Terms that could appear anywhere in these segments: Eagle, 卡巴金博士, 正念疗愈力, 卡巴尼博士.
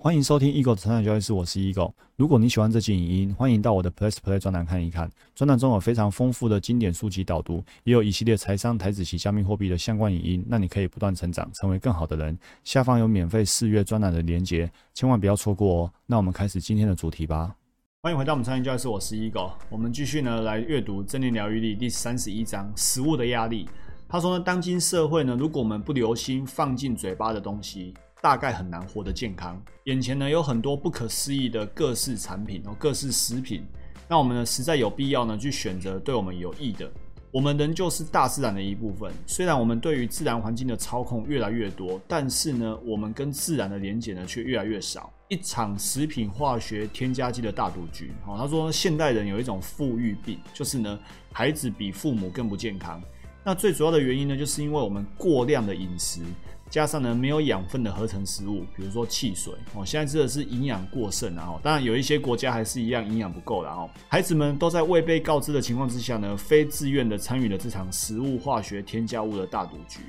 欢迎收听 Eagle 的成长教育室，我是 Eagle。如果你喜欢这期影音，欢迎到我的 Play 专栏看一看。专栏中有非常丰富的经典书籍导读，也有一系列财商、台子及加密货币的相关影音，让你可以不断成长，成为更好的人。下方有免费试阅专栏的连结，千万不要错过哦。那我们开始今天的主题吧。欢迎回到我们成长教育室，我是 Eagle。我们继续来阅读《正念疗愈力》第31章：食物的压力。他说当今社会如果我们不留心放进嘴巴的东西，大概很难活得健康。眼前有很多不可思议的各式产品、各式食品，那我们实在有必要去选择对我们有益的。我们仍旧是大自然的一部分，虽然我们对于自然环境的操控越来越多，但是我们跟自然的连结却越来越少。一场食品化学添加剂的大赌局。他说现代人有一种富裕病，就是孩子比父母更不健康。那最主要的原因就是因为我们过量的饮食，加上没有养分的合成食物，比如说汽水。现在真的是营养过剩啊，当然有一些国家还是一样营养不够啦。孩子们都在未被告知的情况之下非自愿的参与了这场食物化学添加物的大赌局。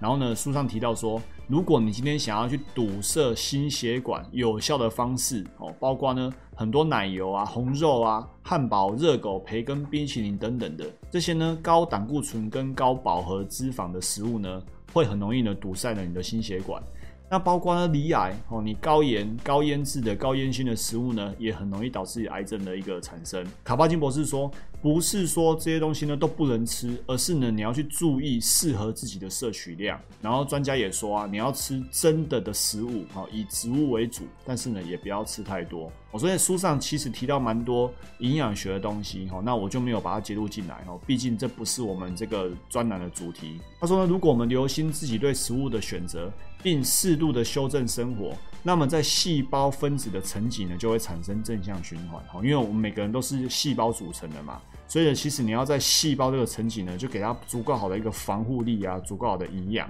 然后书上提到说，如果你今天想要去堵塞心血管，有效的方式包括很多奶油啊、红肉啊、汉堡、热狗、培根、冰淇淋等等的这些高胆固醇跟高饱和脂肪的食物会很容易堵塞了你的心血管。那包括罹癌，你高盐、高腌制的、高烟熏的食物也很容易导致癌症的一个产生。卡巴金博士说，不是说这些东西都不能吃，而是你要去注意适合自己的摄取量。然后专家也说你要吃真的食物，以植物为主，但是也不要吃太多。所以书上其实提到蛮多营养学的东西，那我就没有把它揭露进来，毕竟这不是我们这个专栏的主题。他说如果我们留心自己对食物的选择，并适度的修正生活，那么在细胞分子的层级就会产生正向循环。因为我们每个人都是细胞组成的嘛，所以其实你要在细胞这个层级就给它足够好的一个防护力啊，足够好的营养。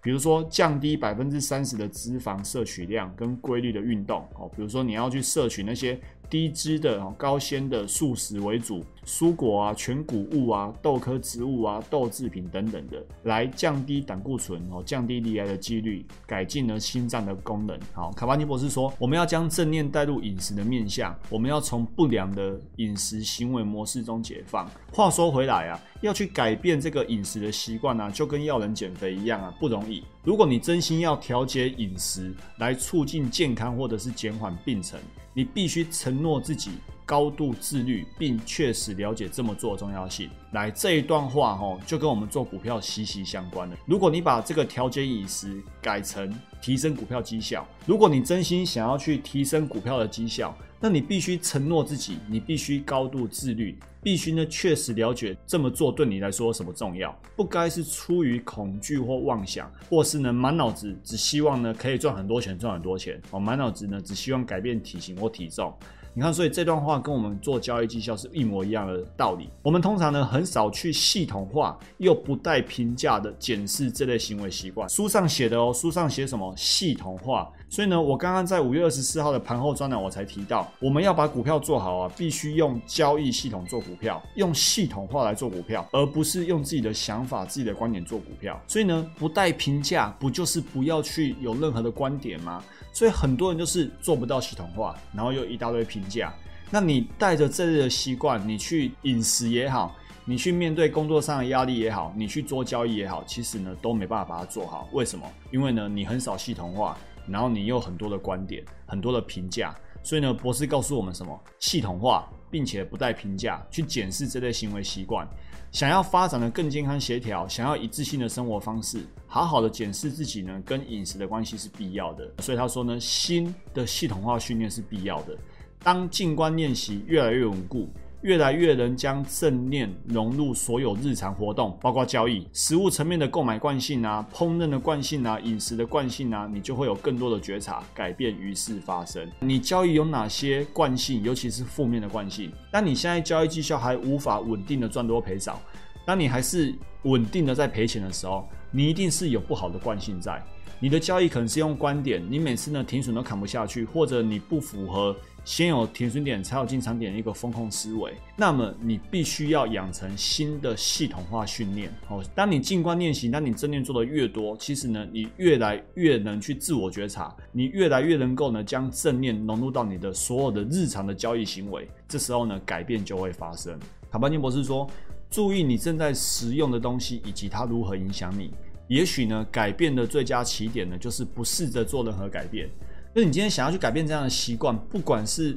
比如说降低 30% 的脂肪摄取量跟规律的运动，比如说你要去摄取那些低脂的、高纤的素食为主，蔬果啊、全谷物啊、豆科植物啊、豆制品等等的，来降低胆固醇，降低罹癌的几率，改进了心脏的功能。卡巴尼博士说，我们要将正念带入饮食的面向，我们要从不良的饮食行为模式中解放。话说回来啊，要去改变这个饮食的习惯啊，就跟要人减肥一样啊，不容易。如果你真心要调节饮食来促进健康或者是减缓病程，你必须承诺自己高度自律，并确实了解这么做的重要性。来，这一段话就跟我们做股票息息相关了。如果你把这个调节饮食改成提升股票绩效，如果你真心想要去提升股票的绩效，那你必须承诺自己，你必须高度自律，必须确实了解这么做对你来说什么重要，不该是出于恐惧或妄想，或是满脑子只希望可以赚很多钱，赚很多钱，满脑子只希望改变体型或体重。你看，所以这段话跟我们做交易绩效是一模一样的道理。我们通常很少去系统化又不带评价的检视这类行为习惯。书上写的书上写什么系统化？所以我刚刚在5月24号的盘后专栏我才提到，我们要把股票做好啊，必须用交易系统做股票，用系统化来做股票，而不是用自己的想法、自己的观点做股票。所以不带评价，不就是不要去有任何的观点吗？所以很多人就是做不到系统化，然后又一大堆评价。那你带着这类的习惯，你去饮食也好，你去面对工作上的压力也好，你去做交易也好，其实都没办法把它做好。为什么？因为你很少系统化，然后你有很多的观点，很多的评价。所以博士告诉我们什么？系统化并且不带评价，去检视这类行为习惯。想要发展的更健康协调，想要一致性的生活方式，好好的检视自己跟饮食的关系是必要的。所以他说新的系统化训练是必要的。当静观练习越来越稳固，越来越能将正念融入所有日常活动，包括交易、食物层面的购买惯性啊、烹饪的惯性啊、饮食的惯性啊，你就会有更多的觉察，改变于事发生。你交易有哪些惯性，尤其是负面的惯性？当你现在交易绩效还无法稳定的赚多赔少，当你还是稳定的在赔钱的时候，你一定是有不好的惯性在。你的交易可能是用观点，你每次呢停损都砍不下去，或者你不符合先有停损点才有进场点的一个风控思维，那么你必须要养成新的系统化训练。好，当你静观练习，当你正念做的越多，其实呢你越来越能去自我觉察，你越来越能够呢将正念融入到你的所有的日常的交易行为，这时候呢改变就会发生。卡巴金博士说，注意你正在食用的东西以及它如何影响你。也许呢，改变的最佳起点呢，就是不试着做任何改变。就是你今天想要去改变这样的习惯，不管是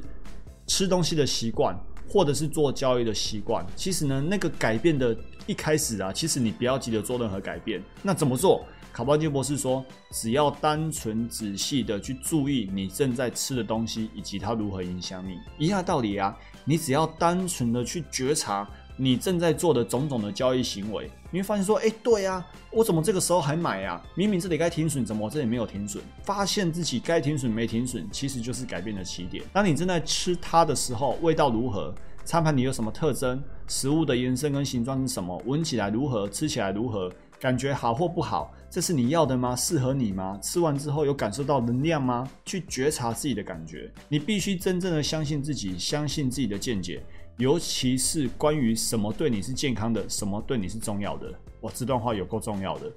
吃东西的习惯，或者是做交易的习惯，其实呢，那个改变的一开始啊，其实你不要急着做任何改变。那怎么做？卡巴金博士说，只要单纯仔细的去注意你正在吃的东西以及它如何影响你。一样的道理啊，你只要单纯的去觉察你正在做的种种的交易行为，你会发现说，对啊，我怎么这个时候还买啊？明明这里该停损，怎么我这里没有停损？发现自己该停损没停损，其实就是改变的起点。当你正在吃它的时候，味道如何？餐盘里有什么特征？食物的延伸跟形状是什么？闻起来如何？吃起来如何？感觉好或不好？这是你要的吗？适合你吗？吃完之后有感受到能量吗？去觉察自己的感觉。你必须真正的相信自己，相信自己的见解。尤其是关于什么对你是健康的，什么对你是重要的。哇，这段话有够重要的。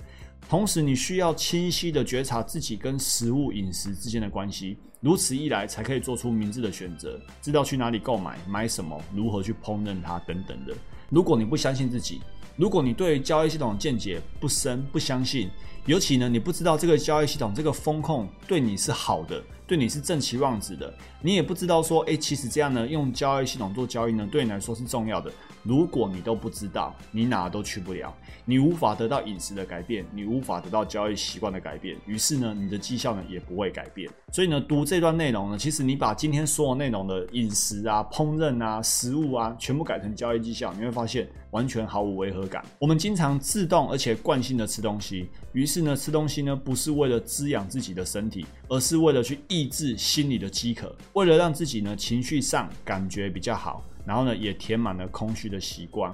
同时，你需要清晰的觉察自己跟食物、饮食之间的关系，如此一来才可以做出明智的选择，知道去哪里购买、买什么、如何去烹饪它等等的。如果你不相信自己，如果你对交易系统的见解不深、不相信，尤其呢，你不知道这个交易系统、这个风控对你是好的，对你是正期望值的，你也不知道说，其实这样呢，用交易系统做交易呢，对你来说是重要的。如果你都不知道，你哪都去不了，你无法得到饮食的改变，你无法得到交易习惯的改变，于是呢，你的绩效呢也不会改变。所以呢，读这段内容呢，其实你把今天所有内容的饮食啊、烹饪啊、食物啊，全部改成交易绩效，你会发现完全毫无违和感。我们经常自动而且惯性的吃东西，于是呢，吃东西呢不是为了滋养自己的身体，而是为了去抑制心理的饥渴，为了让自己呢情绪上感觉比较好，然后呢也填满了空虚的时光。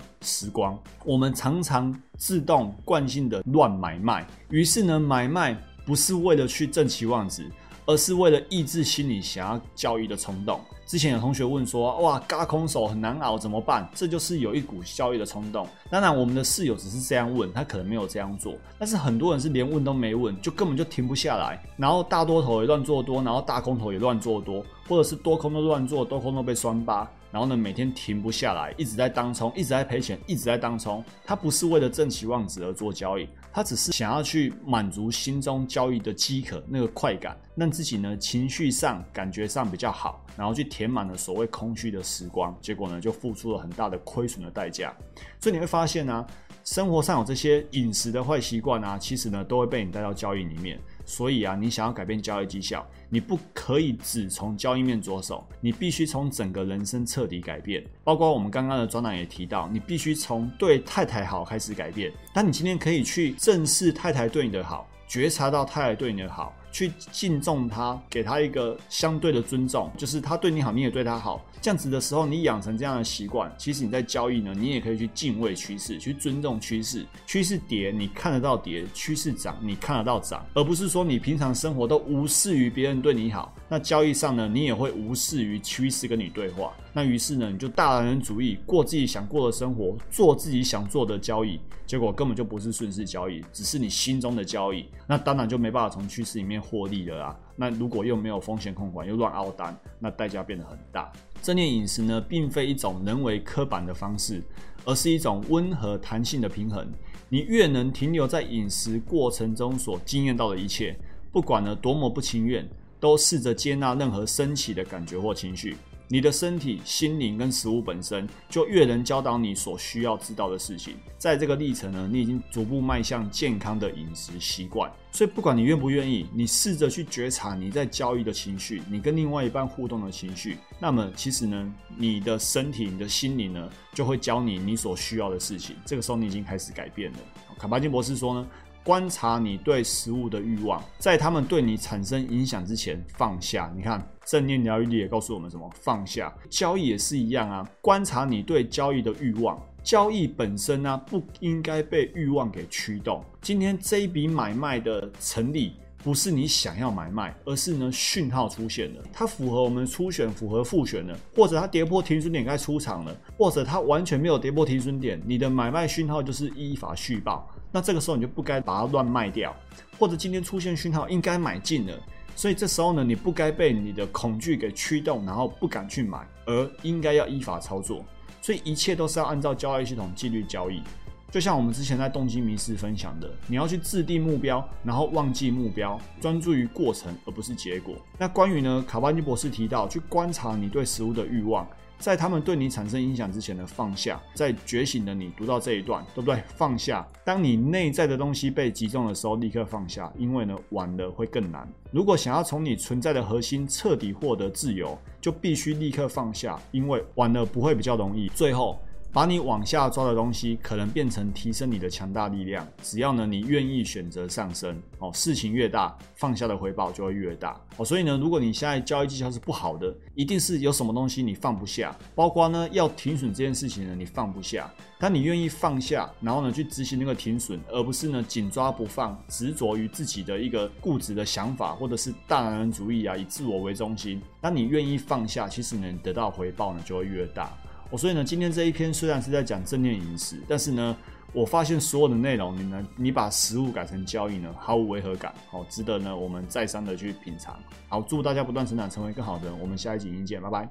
我们常常自动惯性的乱买卖，于是呢买卖不是为了去正期望值，而是为了抑制心理想要交易的冲动。之前有同学问说，哇，嘎空手很难熬，怎么办？这就是有一股交易的冲动。当然，我们的室友只是这样问，他可能没有这样做。但是很多人是连问都没问，就根本就停不下来，然后大多头也乱做多，然后大空头也乱做多，或者是多空都乱做，多空都被酸巴。然后呢，每天停不下来，一直在当冲，一直在赔钱，一直在当冲。他不是为了正期望值而做交易，他只是想要去满足心中交易的饥渴，那个快感，让自己呢情绪上、感觉上比较好，然后去填满了所谓空虚的时光。结果呢，就付出了很大的亏损的代价。所以你会发现啊，生活上有这些饮食的坏习惯啊，其实呢都会被你带到交易里面。所以啊，你想要改变交易绩效，你不可以只从交易面着手，你必须从整个人生彻底改变。包括我们刚刚的专栏也提到，你必须从对太太好开始改变。当你今天可以去正视太太对你的好，觉察到太太对你的好，去敬重他，给他一个相对的尊重，就是他对你好，你也对他好。这样子的时候，你养成这样的习惯，其实你在交易呢，你也可以去敬畏趋势，去尊重趋势。趋势跌，你看得到跌；趋势涨，你看得到涨，而不是说你平常生活都无视于别人对你好，那交易上呢，你也会无视于趋势跟你对话。那于是呢，你就大男人主义，过自己想过的生活，做自己想做的交易，结果根本就不是顺势交易，只是你心中的交易。那当然就没办法从趋势里面获利了啦。那如果又没有风险控管，又乱凹单，那代价变得很大。正念饮食呢，并非一种人为刻板的方式，而是一种温和弹性的平衡。你越能停留在饮食过程中所经验到的一切，不管呢多么不情愿，都试着接纳任何升起的感觉或情绪。你的身体、心灵跟食物本身就越能教导你所需要知道的事情。在这个历程呢，你已经逐步迈向健康的饮食习惯。所以不管你愿不愿意，你试着去觉察你在交易的情绪，你跟另外一半互动的情绪，那么其实呢，你的身体、你的心灵呢，就会教你所需要的事情。这个时候你已经开始改变了。卡巴金博士说呢，观察你对食物的欲望，在他们对你产生影响之前放下。你看，正念疗愈力也告诉我们什么？放下。交易也是一样啊，观察你对交易的欲望，交易本身呢，不应该被欲望给驱动。今天这一笔买卖的成立，不是你想要买卖，而是呢讯号出现了，它符合我们初选，符合复选了，或者它跌破停损点该出场了，或者它完全没有跌破停损点，你的买卖讯号就是依法续报。那这个时候你就不该把它乱卖掉，或者今天出现讯号应该买进了。 所以这时候呢，你不该被你的恐惧给驱动，然后不敢去买，而应该要依法操作。所以一切都是要按照交易系统纪律交易。就像我们之前在动机迷失分享的，你要去制定目标，然后忘记目标，专注于过程而不是结果。那关于呢，卡巴尼博士提到，去观察你对食物的欲望，在他们对你产生影响之前的放下。在觉醒的你读到这一段，对不对？放下。当你内在的东西被击中的时候，立刻放下，因为呢，晚了会更难。 如果想要从你存在的核心彻底获得自由，就必须立刻放下，因为晚了不会比较容易。最后，把你往下抓的东西，可能变成提升你的强大力量。只要呢你愿意选择上升，哦，事情越大，放下的回报就会越大。哦，所以呢，如果你现在交易技巧是不好的，一定是有什么东西你放不下，包括呢要停损这件事情呢你放不下。 当你愿意放下，然后呢去执行那个停损，而不是呢紧抓不放，执着于自己的一个固执的想法，或者是大男人主义啊，以自我为中心。当你愿意放下，其实呢得到回报呢就会越大。所以呢，今天这一篇虽然是在讲正念饮食，但是呢，我发现所有的内容你把食物改成交易呢，毫无违和感，好，值得呢我们再三的去品尝。好，祝大家不断成长，成为更好的人。我们下一集影片见，拜拜。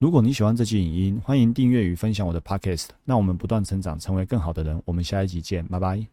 如果你喜欢这期影音，欢迎订阅与分享我的 podcast。那我们不断成长，成为更好的人。我们下一集见，拜拜。